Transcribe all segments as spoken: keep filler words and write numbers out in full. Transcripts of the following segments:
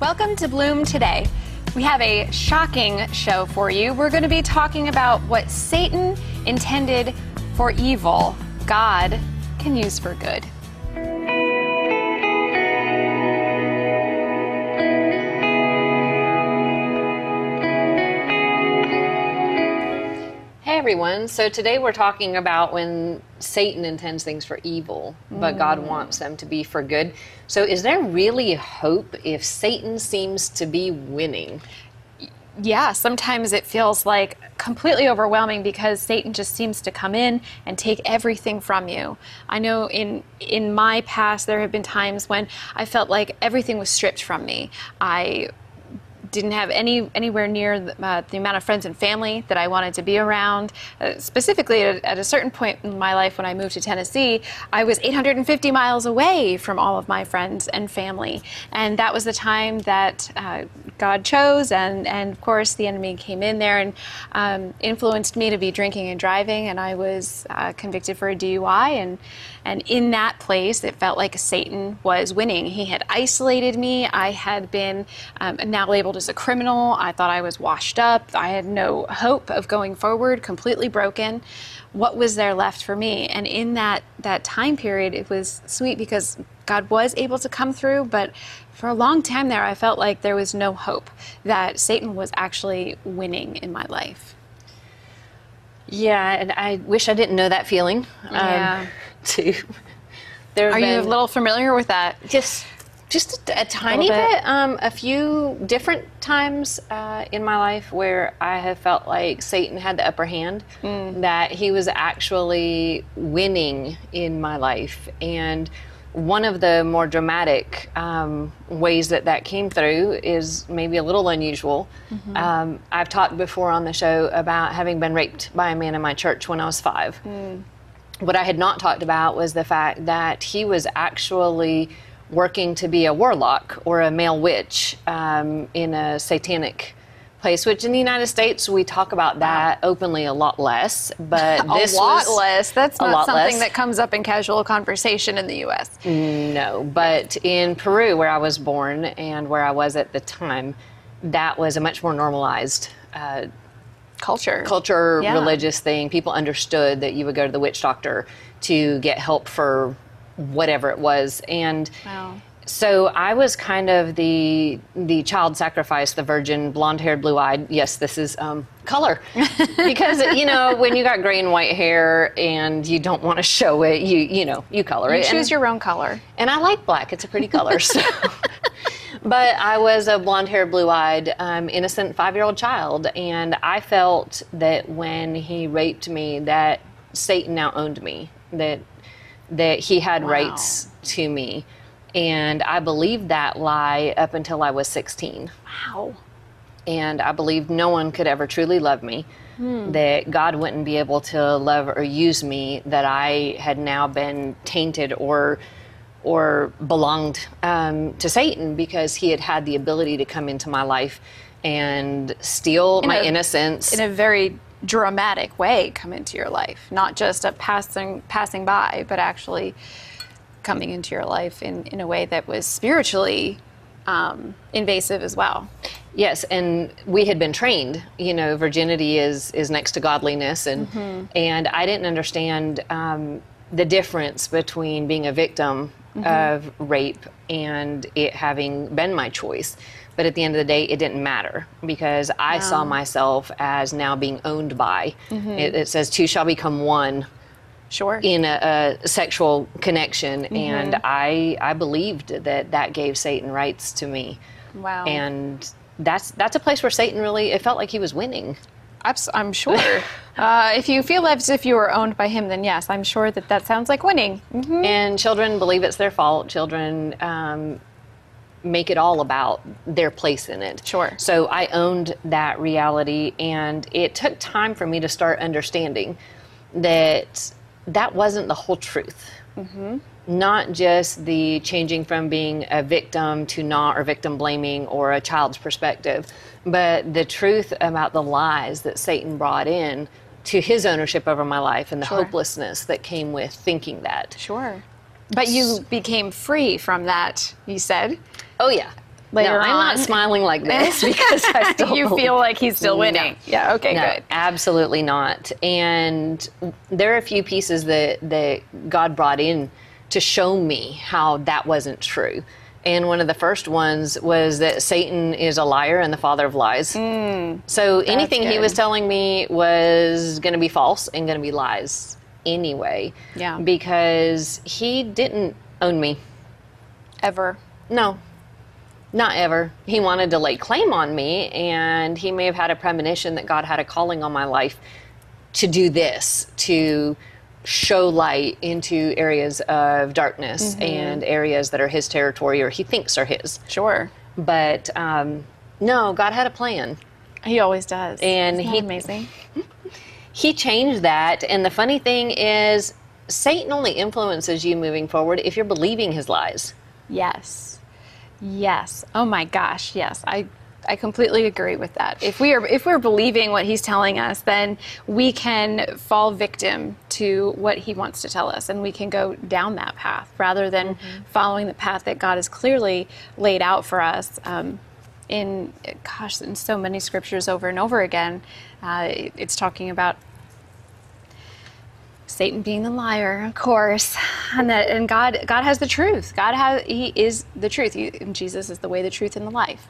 Welcome to Bloom Today. We have a shocking show for you. We're going to be talking about what Satan intended for evil, God can use for good. Everyone. So today we're talking about when Satan intends things for evil, but mm. God wants them to be for good. So is there really hope if Satan seems to be winning? Yeah, sometimes it feels like completely overwhelming because Satan just seems to come in and take everything from you. I know in in my past there have been times when I felt like everything was stripped from me. I didn't have any anywhere near the, uh, the amount of friends and family that I wanted to be around. Uh, specifically, at, at a certain point in my life when I moved to Tennessee, I was eight hundred fifty miles away from all of my friends and family. And that was the time that uh, God chose, and, and of course the enemy came in there and um, influenced me to be drinking and driving, and I was uh, convicted for a D U I. And, and in that place, it felt like Satan was winning. He had isolated me. I had been um, now labeled as a criminal. I thought I was washed up. I had no hope of going forward, completely broken. What was there left for me? And in that, that time period, it was sweet because God was able to come through, but for a long time there, I felt like there was no hope, that Satan was actually winning in my life. Yeah, and I wish I didn't know that feeling. Yeah. Um, too. There Are you a little familiar with that? Just Just a, a tiny a bit, bit um, a few different times uh, in my life where I have felt like Satan had the upper hand, mm. that he was actually winning in my life. And one of the more dramatic um, ways that that came through is maybe a little unusual. Mm-hmm. um, I've talked before on the show about having been raped by a man in my church when I was five. Mm. What I had not talked about was the fact that he was actually working to be a warlock or a male witch um, in a satanic place, which in the United States we talk about that wow. openly a lot less, but a this lot was less. That's not something less. that comes up in casual conversation in the U S. No, but in Peru, where I was born and where I was at the time, that was a much more normalized uh, culture, culture, yeah. religious thing. People understood that you would go to the witch doctor to get help for whatever it was. And wow. so I was kind of the the child sacrifice, the virgin, blonde-haired, blue-eyed. Yes, this is um, color. Because, you know, when you got gray and white hair and you don't want to show it, you you know, you color you it. You choose and, your own color. And I like black. It's a pretty color. So. But I was a blonde-haired, blue-eyed, um, innocent five-year-old child. And I felt that when he raped me, that Satan now owned me, that that he had wow. rights to me. And I believed that lie up until I was sixteen. Wow. And I believed no one could ever truly love me, hmm. that God wouldn't be able to love or use me, that I had now been tainted or or belonged um, to Satan because he had had the ability to come into my life and steal in my a, innocence. In a very dramatic way come into your life, not just a passing passing by, but actually coming into your life in, in a way that was spiritually um, invasive as well. Yes, and we had been trained, you know, virginity is is next to godliness, and mm-hmm. and I didn't understand um, the difference between being a victim mm-hmm. of rape and it having been my choice. But at the end of the day, it didn't matter because I wow. saw myself as now being owned by. Mm-hmm. It, it says two shall become one sure. in a, a sexual connection. Mm-hmm. And I I believed that that gave Satan rights to me. Wow. And that's, that's a place where Satan really, it felt like he was winning. I'm sure. uh, if you feel as if you were owned by him, then yes, I'm sure that that sounds like winning. Mm-hmm. And children believe it's their fault. Children Um, make it all about their place in it. Sure. So I owned that reality, and it took time for me to start understanding that that wasn't the whole truth. Mm-hmm. Not just the changing from being a victim to not, or victim blaming, or a child's perspective, but the truth about the lies that Satan brought in to his ownership over my life and the sure. hopelessness that came with thinking that. Sure. But you became free from that, you said. Oh yeah. later no, I'm on. Not smiling like this because I still you feel like he's still winning. No. Yeah, okay, no, good. Absolutely not. And there are a few pieces that, that God brought in to show me how that wasn't true. And one of the first ones was that Satan is a liar and the father of lies. Mm, so anything he was telling me was going to be false and going to be lies anyway. Yeah. Because he didn't own me. Ever. No. Not ever. He wanted to lay claim on me, and he may have had a premonition that God had a calling on my life to do this, to show light into areas of darkness mm-hmm. and areas that are his territory or he thinks are his. Sure. But um, no, God had a plan. He always does. And Isn't he, that amazing? He changed that. And the funny thing is, Satan only influences you moving forward if you're believing his lies. Yes. Yes. Oh my gosh. Yes. I, I completely agree with that. If we are, if we're believing what he's telling us, then we can fall victim to what he wants to tell us, and we can go down that path rather than mm-hmm. following the path that God has clearly laid out for us. Um, in gosh, in so many scriptures over and over again, uh, it's talking about Satan being the liar, of course, and that, and God, God has the truth. God has, he is the truth. He, and Jesus is the way, the truth, and the life.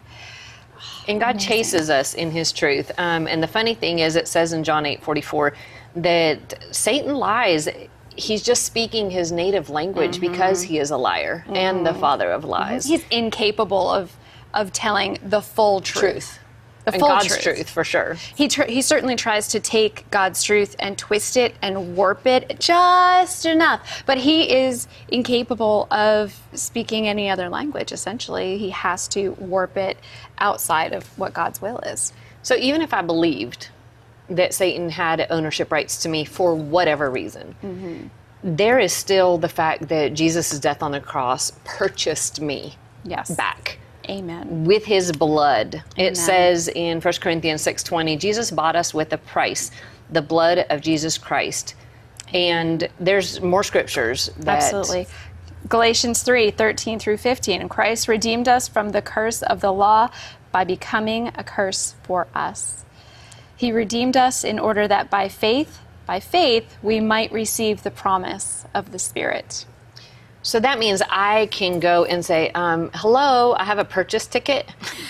Oh, and God amazing. Chases us in his truth. Um, and the funny thing is, it says in John eight forty-four that Satan lies. He's just speaking his native language mm-hmm. because he is a liar mm-hmm. and the father of lies. He's incapable of, of telling the full truth. truth. And God's truth. truth, for sure. He tr- he certainly tries to take God's truth and twist it and warp it just enough. But he is incapable of speaking any other language, essentially. He has to warp it outside of what God's will is. So even if I believed that Satan had ownership rights to me for whatever reason, mm-hmm. there is still the fact that Jesus' death on the cross purchased me yes. back. Amen. With his blood. Amen. It says in First Corinthians six twenty, Jesus bought us with a price, the blood of Jesus Christ. And there's more scriptures that... Absolutely. Galatians three thirteen through fifteen, and Christ redeemed us from the curse of the law by becoming a curse for us. He redeemed us in order that by faith, by faith, we might receive the promise of the Spirit. So that means I can go and say, um, hello, I have a purchase ticket,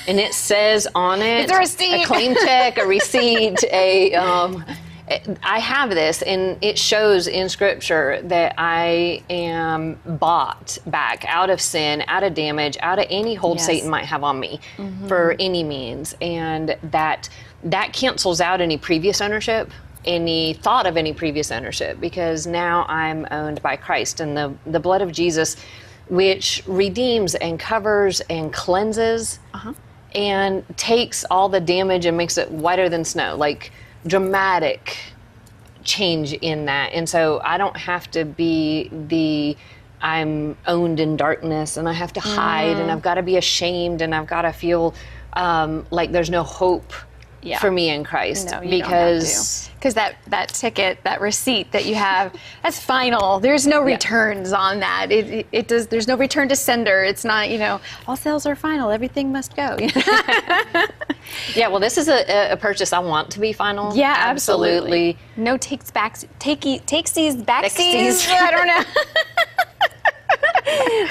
and it says on it, a, a claim check, a receipt, a, um, I have this, and it shows in Scripture that I am bought back out of sin, out of damage, out of any hold yes. Satan might have on me mm-hmm. for any means, and that that cancels out any previous ownership. Any thought of any previous ownership, because now I'm owned by Christ and the, the blood of Jesus, which redeems and covers and cleanses uh-huh. and takes all the damage and makes it whiter than snow, like dramatic change in that. And so I don't have to be the, I'm owned in darkness and I have to hide mm. and I've got to be ashamed and I've got to feel um, like there's no hope Yeah. for me in Christ, no, because because that that ticket, that receipt that you have, that's final. There's no returns yeah. on that. It, it it does. There's no return to sender. It's not, you know, all sales are final. Everything must go. Yeah. Well, this is a, a purchase I want to be final. Yeah, absolutely. absolutely. No takes backs, takey takesies, backsies. Backsies. I don't know.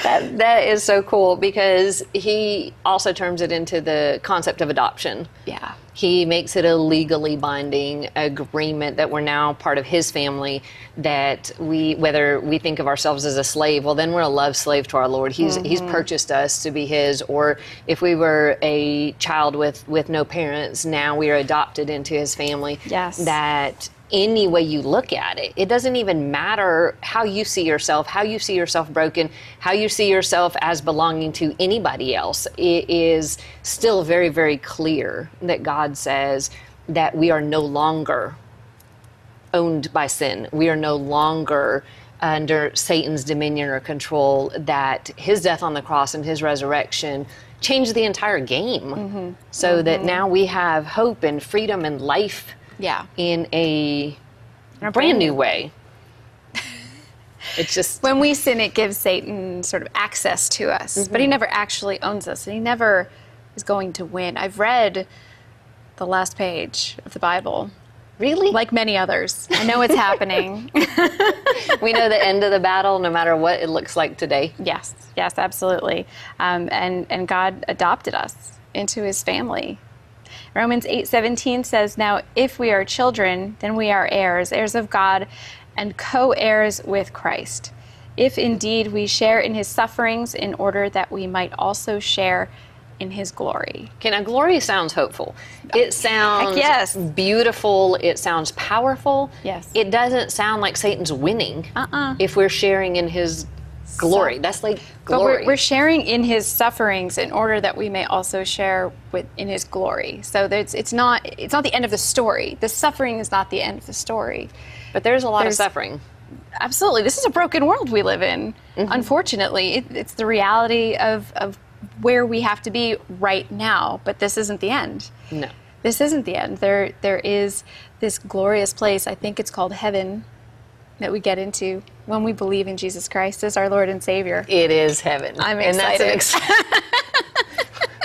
That, that is so cool, because he also turns it into the concept of adoption. Yeah. He makes it a legally binding agreement that we're now part of his family, that we, whether we think of ourselves as a slave, well, then we're a love slave to our Lord. He's mm-hmm. he's purchased us to be his. Or if we were a child with, with no parents, now we are adopted into his family. Yes. That... any way you look at it, it doesn't even matter how you see yourself, how you see yourself broken, how you see yourself as belonging to anybody else. It is still very, very clear that God says that we are no longer owned by sin. We are no longer under Satan's dominion or control, that his death on the cross and his resurrection changed the entire game mm-hmm. so mm-hmm. that now we have hope and freedom and life. Yeah. In a, in a brand, brand new way. It's just when we sin, it gives Satan sort of access to us, mm-hmm. but he never actually owns us, and he never is going to win. I've read the last page of the Bible. Really? Like many others. I know it's happening. We know the end of the battle, no matter what it looks like today. Yes, yes, absolutely. Um, and, and God adopted us into his family. Romans eight seventeen says, now if we are children, then we are heirs, heirs of God and co-heirs with Christ, if indeed we share in his sufferings, in order that we might also share in his glory. Okay, now glory sounds hopeful. It sounds yes. beautiful. It sounds powerful. Yes. It doesn't sound like Satan's winning uh-uh. if we're sharing in his glory. So, that's like glory. But we're, we're sharing in his sufferings in order that we may also share with in his glory. So it's it's not it's not the end of the story. The suffering is not the end of the story. But there's a lot there's, of suffering. Absolutely. This is a broken world we live in. Mm-hmm. Unfortunately, it, it's the reality of of where we have to be right now. But this isn't the end. No. This isn't the end. There there is this glorious place. I think it's called heaven, that we get into when we believe in Jesus Christ as our Lord and Savior. It is heaven. I'm excited. And that's ex-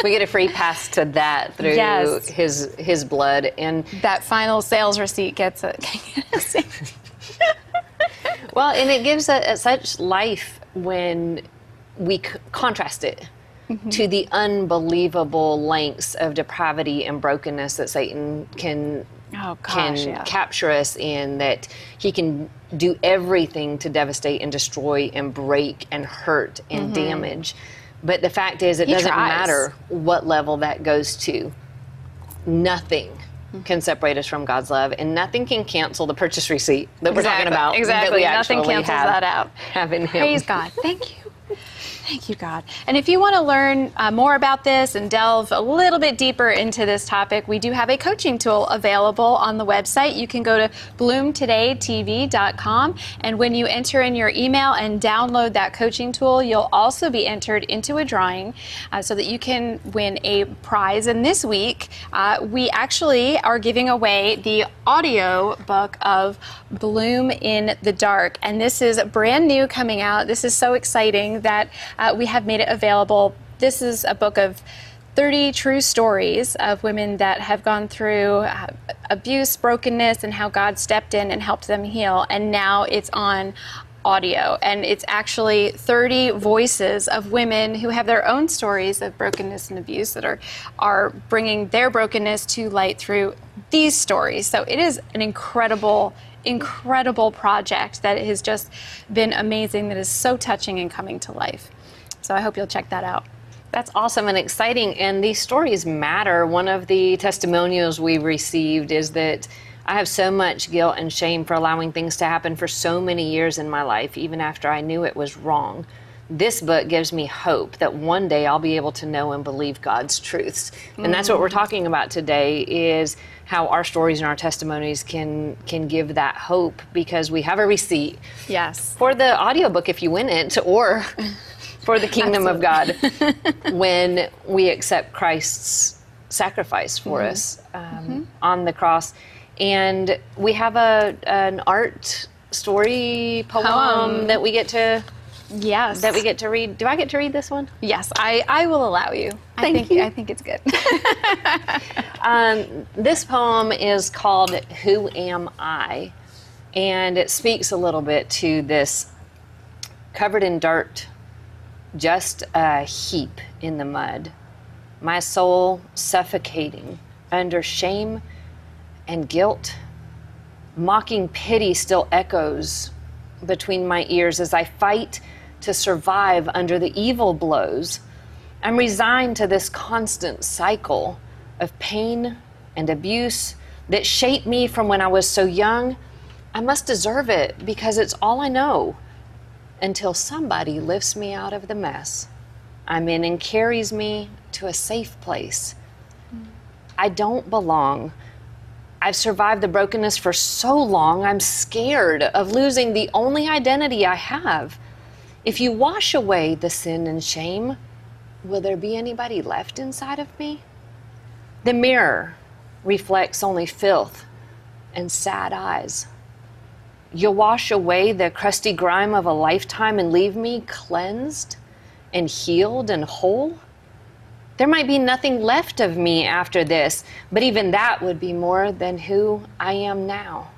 we get a free pass to that through yes. his his blood. And that final sales receipt gets it. Well, and it gives a, a such life when we c- contrast it mm-hmm. to the unbelievable lengths of depravity and brokenness that Satan can Oh, gosh, can yeah. capture us in, that he can do everything to devastate and destroy and break and hurt and mm-hmm. damage. But the fact is, it he doesn't tries. matter what level that goes to. Nothing mm-hmm. can separate us from God's love, and nothing can cancel the purchase receipt that exactly. we're talking about. Exactly, that we nothing cancels have, that out. Have in him. Praise God. Thank you. Thank you, God. And if you want to learn uh, more about this and delve a little bit deeper into this topic, we do have a coaching tool available on the website. You can go to Bloom Today T V dot com, and when you enter in your email and download that coaching tool, you'll also be entered into a drawing uh, so that you can win a prize. And this week, uh, we actually are giving away the audio book of Bloom in the Dark. And this is brand new coming out. This is so exciting that Uh, we have made it available. This is a book of thirty true stories of women that have gone through uh, abuse, brokenness, and how God stepped in and helped them heal. And now it's on audio. And it's actually thirty voices of women who have their own stories of brokenness and abuse that are, are bringing their brokenness to light through these stories. So it is an incredible incredible project that has just been amazing, that is so touching and coming to life. So I hope you'll check that out. That's awesome and exciting, and these stories matter. One of the testimonials we received is that I have so much guilt and shame for allowing things to happen for so many years in my life, even after I knew it was wrong. This book gives me hope that one day I'll be able to know and believe God's truths. Mm-hmm. And that's what we're talking about today, is how our stories and our testimonies can can give that hope, because we have a receipt. Yes. For the audiobook if you win it, or for the kingdom of God when we accept Christ's sacrifice for mm-hmm. us um, mm-hmm. on the cross. And we have a an art story poem, poem. that we get to Yes. that we get to read. Do I get to read this one? Yes, I, I will allow you. Thank I think, you. I think it's good. um, this poem is called Who Am I? And it speaks a little bit to this covered in dirt, just a heap in the mud. My soul suffocating under shame and guilt. Mocking pity still echoes between my ears as I fight to survive under the evil blows. I'm resigned to this constant cycle of pain and abuse that shaped me from when I was so young. I must deserve it because it's all I know, until somebody lifts me out of the mess I'm in and carries me to a safe place. I don't belong. I've survived the brokenness for so long, I'm scared of losing the only identity I have. If you wash away the sin and shame, will there be anybody left inside of me? The mirror reflects only filth and sad eyes. You'll wash away the crusty grime of a lifetime and leave me cleansed and healed and whole? There might be nothing left of me after this, but even that would be more than who I am now.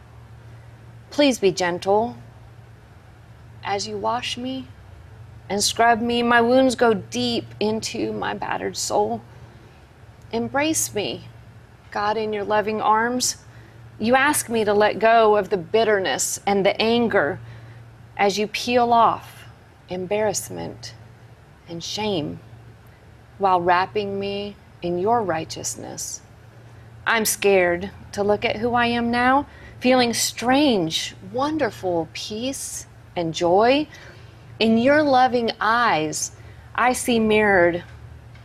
Please be gentle as you wash me and scrub me. My wounds go deep into my battered soul. Embrace me, God, in your loving arms. You ask me to let go of the bitterness and the anger as you peel off embarrassment and shame while wrapping me in your righteousness. I'm scared to look at who I am now, feeling strange, wonderful peace and joy. In your loving eyes, I see mirrored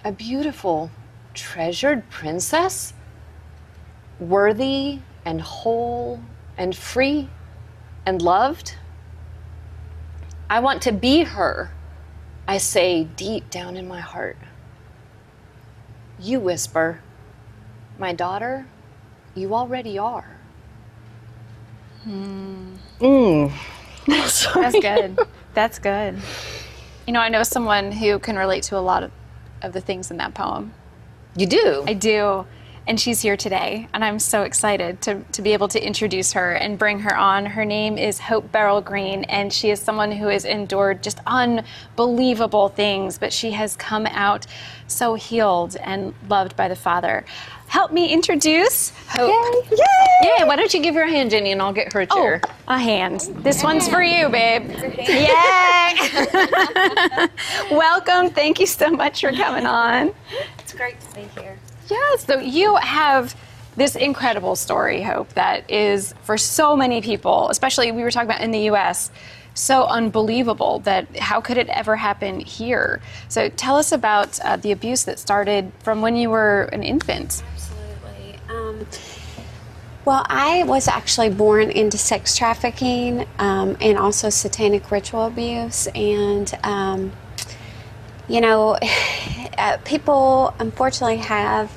a beautiful, treasured princess, worthy and whole and free and loved. I want to be her, I say deep down in my heart. You whisper, my daughter, you already are. Mm. Mm. That's good. That's good. You know, I know someone who can relate to a lot of, of the things in that poem. You do? I do. And she's here today, and I'm so excited to, to be able to introduce her and bring her on. Her name is Hope Beryl Green, and she is someone who has endured just unbelievable things, but she has come out so healed and loved by the Father. Help me introduce Hope. Yay! Yay! Yay! Why don't you give her a hand, Jenny, and I'll get her a chair. Oh, a hand. This one's for you, babe. Yay! Welcome. Thank you so much for coming on. It's great to be here. Yeah, so you have this incredible story, Hope, that is for so many people, especially we were talking about in the U S, so unbelievable that how could it ever happen here? So tell us about uh, the abuse that started from when you were an infant. Absolutely. Um, well, I was actually born into sex trafficking um, and also satanic ritual abuse, and um, you know, uh, people unfortunately have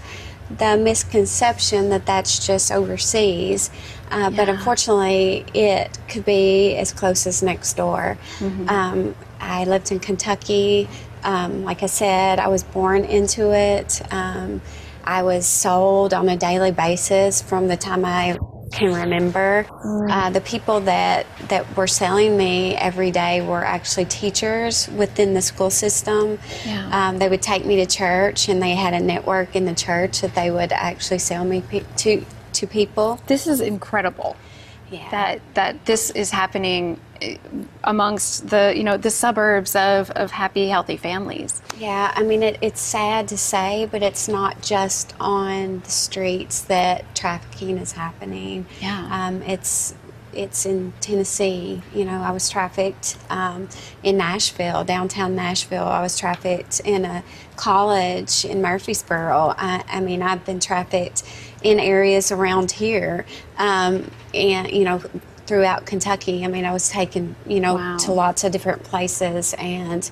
the misconception that that's just overseas, uh, yeah. but unfortunately it could be as close as next door. Mm-hmm. um, I lived in Kentucky. Um, like I said, I was born into it. Um, I was sold on a daily basis from the time I can remember. Mm. Uh, the people that, that were selling me every day were actually teachers within the school system. Yeah. Um, they would take me to church, and they had a network in the church that they would actually sell me pe to to people. This is incredible. Yeah. That that this is happening amongst the you know the suburbs of, of happy, healthy families. Yeah, I mean it, it's sad to say, but it's not just on the streets that trafficking is happening. Yeah, um, it's it's in Tennessee. You know, I was trafficked um, in Nashville, downtown Nashville. I was trafficked in a college in Murfreesboro. I, I mean, I've been trafficked in areas around here, um, and you know, throughout Kentucky. I mean, I was taken, you know, wow. to lots of different places, and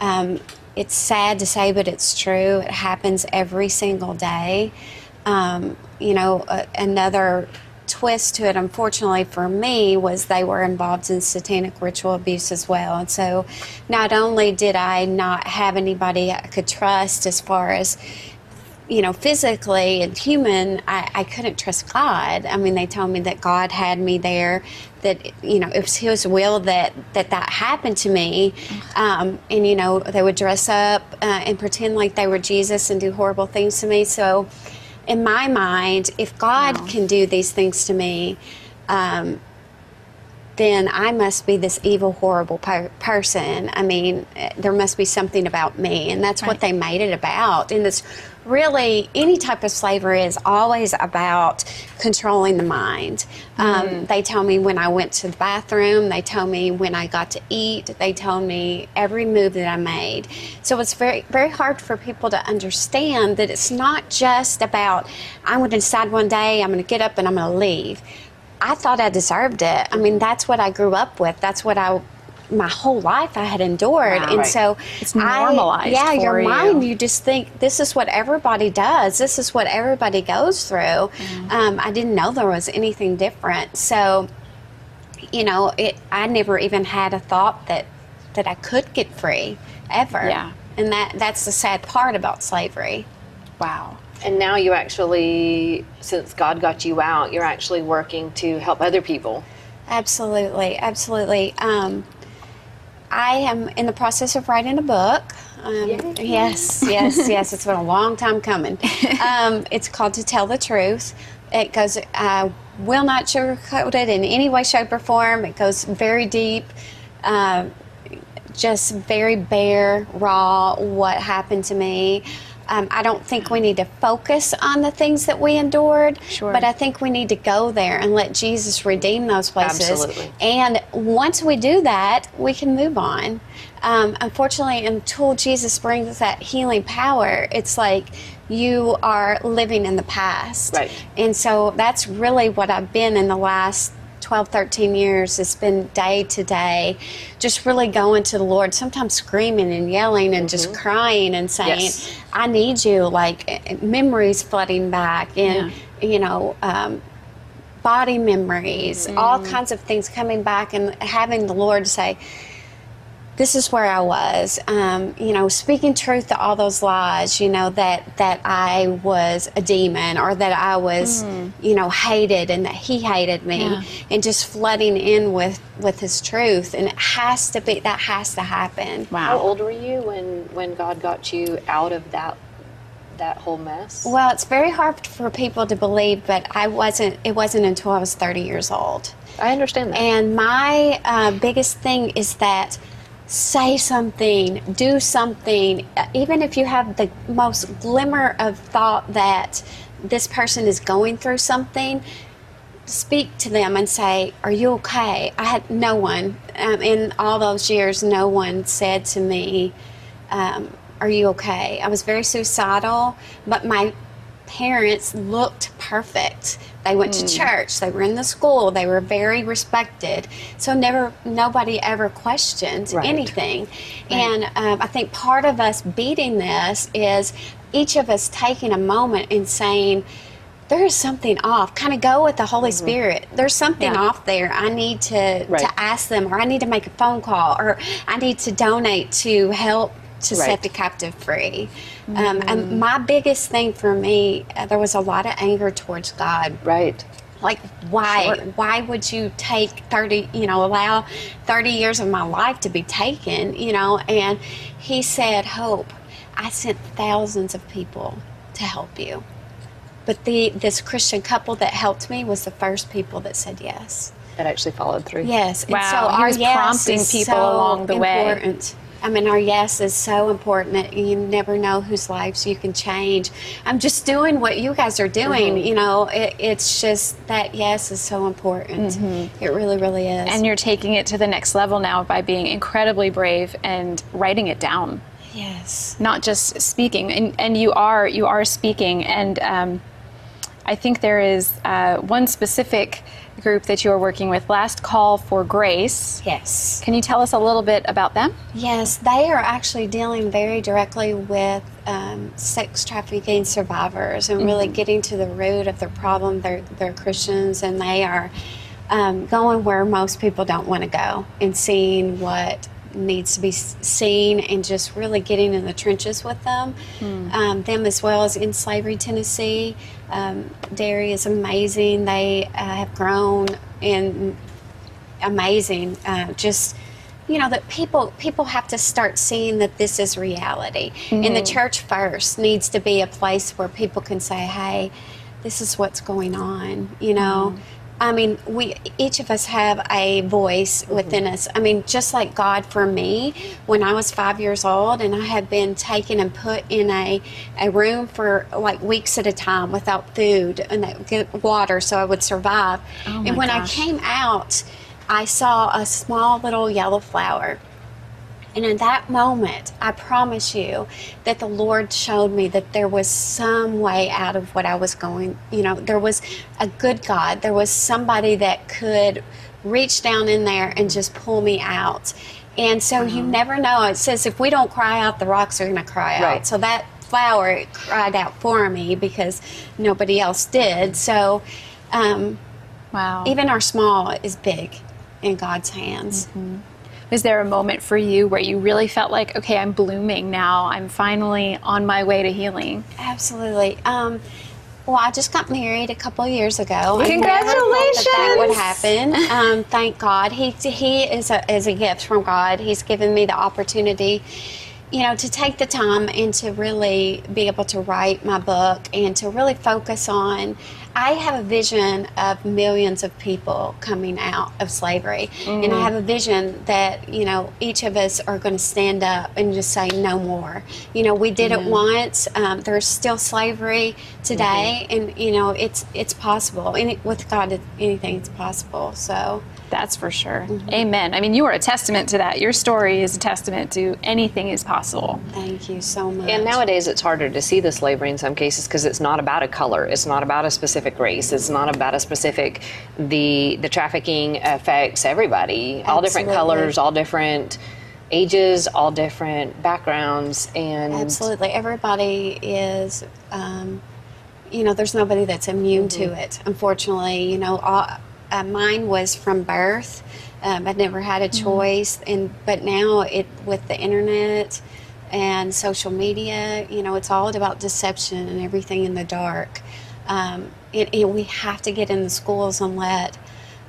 um, it's sad to say, but it's true. It happens every single day. Um, you know, uh, another twist to it, unfortunately for me, was they were involved in satanic ritual abuse as well. And so, not only did I not have anybody I could trust as far as, you know, physically and human, I, I couldn't trust God. I mean, they told me that God had me there, that, you know, it was His will that that, that happened to me. Um, and, you know, they would dress up uh, and pretend like they were Jesus and do horrible things to me. So in my mind, if God wow. can do these things to me, um, then I must be this evil, horrible per person. I mean, there must be something about me. And that's right. what they made it about. And it's really, any type of slavery is always about controlling the mind. Um, mm. They told me when I went to the bathroom. They told me when I got to eat. They told me every move that I made. So it's very, very hard for people to understand that it's not just about, I'm going to decide one day, I'm going to get up and I'm going to leave. I thought I deserved it. I mean, that's what I grew up with. That's what I, my whole life I had endured. Wow, and right. so it's normalized. I, yeah, for your you. mind, you just think this is what everybody does. This is what everybody goes through. Mm-hmm. um, I didn't know there was anything different. So you know, it, I never even had a thought that, that I could get free ever. Yeah. And that, that's the sad part about slavery. Wow. And now you actually, since God got you out, you're actually working to help other people. Absolutely, absolutely. Um, I am in the process of writing a book. Um, yes, yes, yes. It's been a long time coming. Um, it's called To Tell the Truth. It goes, I will not sugarcoat it in any way, shape, or form. It goes very deep, uh, just very bare, raw, what happened to me. Um, I don't think we need to focus on the things that we endured, sure. but I think we need to go there and let Jesus redeem those places. Absolutely. And once we do that, we can move on. Um, unfortunately, until Jesus brings that healing power, it's like you are living in the past. Right. And so that's really what I've been in the last twelve, thirteen years. It's been day to day, just really going to the Lord, sometimes screaming and yelling and mm-hmm. just crying and saying, yes. I need you, like memories flooding back and, yeah. you know, um, body memories, mm. all kinds of things coming back and having the Lord say, this is where I was, um, you know, speaking truth to all those lies, you know, that, that I was a demon or that I was, mm. you know, hated and that he hated me yeah. and just flooding in with, with his truth. And it has to be, that has to happen. Wow. How old were you when, when God got you out of that, that whole mess? Well, it's very hard for people to believe, but I wasn't, it wasn't until I was thirty years old. I understand that. And my uh, biggest thing is that say something, do something, even if you have the most glimmer of thought that this person is going through something, speak to them and say, are you okay? I had no one, um, in all those years, no one said to me, um, are you okay? I was very suicidal, but my parents looked perfect. They went mm. to church, they were in the school, they were very respected. So never, nobody ever questioned right. anything. Right. And um, I think part of us beating this is each of us taking a moment and saying, there is something off. Kind of go with the Holy mm-hmm. Spirit. There's something yeah. off there. I need to, right. to ask them, or I need to make a phone call, or I need to donate to help to right. set the captive free. Mm-hmm. Um, and my biggest thing for me, uh, there was a lot of anger towards God. Right. Like, why? Sure. Why would you take thirty, you know, allow thirty years of my life to be taken, you know? And he said, Hope, I sent thousands of people to help you. But the this Christian couple that helped me was the first people that said yes. That actually followed through. Yes. Wow. And so he our was yes prompting is people so along the important. way. I mean, our yes is so important that you never know whose lives you can change. I'm just doing what you guys are doing. Mm-hmm. You know, it, it's just that yes is so important. Mm-hmm. It really, really is. And you're taking it to the next level now by being incredibly brave and writing it down. Yes. Not just speaking. And, and you are, you are speaking. And um, I think there is uh, one specific group that you are working with, Last Call for Grace. Yes. Can you tell us a little bit about them? Yes, they are actually dealing very directly with um, sex trafficking survivors and mm-hmm. really getting to the root of their problem. They're, they're Christians and they are um, going where most people don't want to go and seeing what needs to be seen and just really getting in the trenches with them. Mm. Um, them as well as In Slavery, Tennessee. Um, Dairy is amazing. They uh, have grown and amazing. Uh, just, you know, that people people have to start seeing that this is reality. Mm-hmm. And the church first needs to be a place where people can say, hey, this is what's going on, you know. Mm. I mean, we each of us have a voice within mm-hmm. us. I mean, just like God for me, when I was five years old and I had been taken and put in a, a room for like weeks at a time without food and water so I would survive. Oh my and when gosh. I came out, I saw a small little yellow flower. And in that moment, I promise you that the Lord showed me that there was some way out of what I was going, you know, there was a good God. There was somebody that could reach down in there and just pull me out. And so mm-hmm. you never know. It says if we don't cry out, the rocks are going to cry right. out. So that flower, it cried out for me because nobody else did. So um, wow. even our small is big. in God's hands. Mm-hmm. Was there a moment for you where you really felt like, okay, I'm blooming now. I'm finally on my way to healing? Absolutely. Um, well, I just got married a couple years ago. Congratulations! I never thought that, that would happen. Um, thank God. He he is a is a gift from God. He's given me the opportunity, you know, to take the time and to really be able to write my book and to really focus on. I have a vision of millions of people coming out of slavery. Mm. And I have a vision that, you know, each of us are going to stand up and just say no more. You know, we did yeah. it once. Um, there's still slavery today. Mm-hmm. And, you know, it's it's possible. And it, with God, anything's possible. So that's for sure. Mm-hmm. Amen. I mean, you are a testament to that. Your story is a testament to anything is possible. Thank you so much. And nowadays it's harder to see the slavery in some cases because it's not about a color. It's not about a specific race. It's not about a specific, the the trafficking affects everybody. Absolutely. All different colors, all different ages, all different backgrounds. And absolutely, everybody is, um, you know, there's nobody that's immune mm-hmm. to it. Unfortunately, you know, all, uh, mine was from birth. Um, I never had a choice. Mm-hmm. and But now it with the internet and social media, you know, it's all about deception and everything in the dark. Um, it, it, we have to get in the schools and let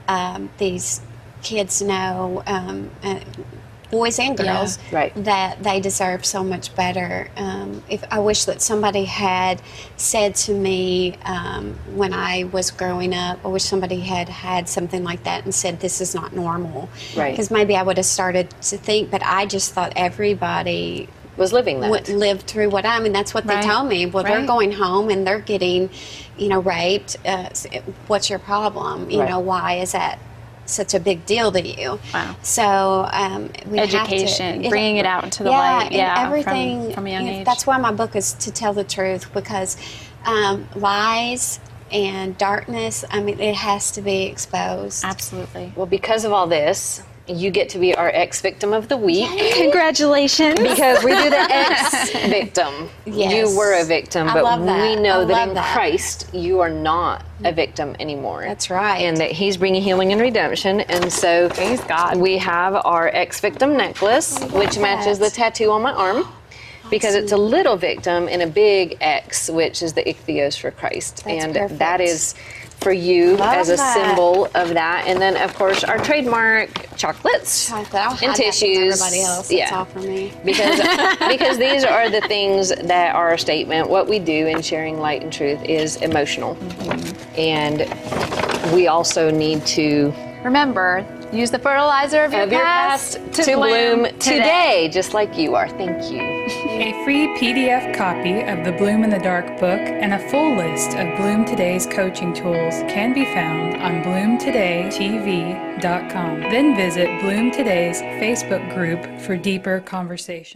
um, these kids know, um, uh, boys and girls, yeah, right. that they deserve so much better. Um, if I wish that somebody had said to me um, when I was growing up, I wish somebody had had something like that and said, this is not normal. Right. Because maybe I would have started to think, but I just thought everybody was living that. Lived through what I mean, that's what right. they told me. Well, right. they're going home and they're getting, you know, raped. Uh, what's your problem? You right. know, why is that such a big deal to you? Wow. So, um, we education, have to, it, bringing it out into the yeah, light. Yeah, and everything. From, from a young you know, age. That's why my book is To Tell the Truth, because um, lies and darkness, I mean, it has to be exposed. Absolutely. Well, because of all this, you get to be our ex-victim of the week. Yay. Congratulations. Because we do the ex-victim. Yes. You were a victim, I but love that. We know I that love in that. Christ you are not a victim anymore. That's right. And that He's bringing healing and redemption. And so praise God. We have our ex-victim necklace, which matches the tattoo on my arm. Because it's a little victim and a big X, which is the ichthyos for Christ. That's and perfect. That is for you love as a that. Symbol of that. And then, of course, our trademark chocolates Chocolate. I'll and tissues. Everybody else. Yeah. It's all for me. Because, because these are the things that are a statement. What we do in sharing light and truth is emotional. Mm-hmm. And we also need to remember, use the fertilizer of your, of your past, past to, to bloom, bloom today, today, just like you are. Thank you. A free P D F copy of the Bloom in the Dark book and a full list of Bloom Today's coaching tools can be found on Bloom Today T V dot com. Then visit Bloom Today's Facebook group for deeper conversation.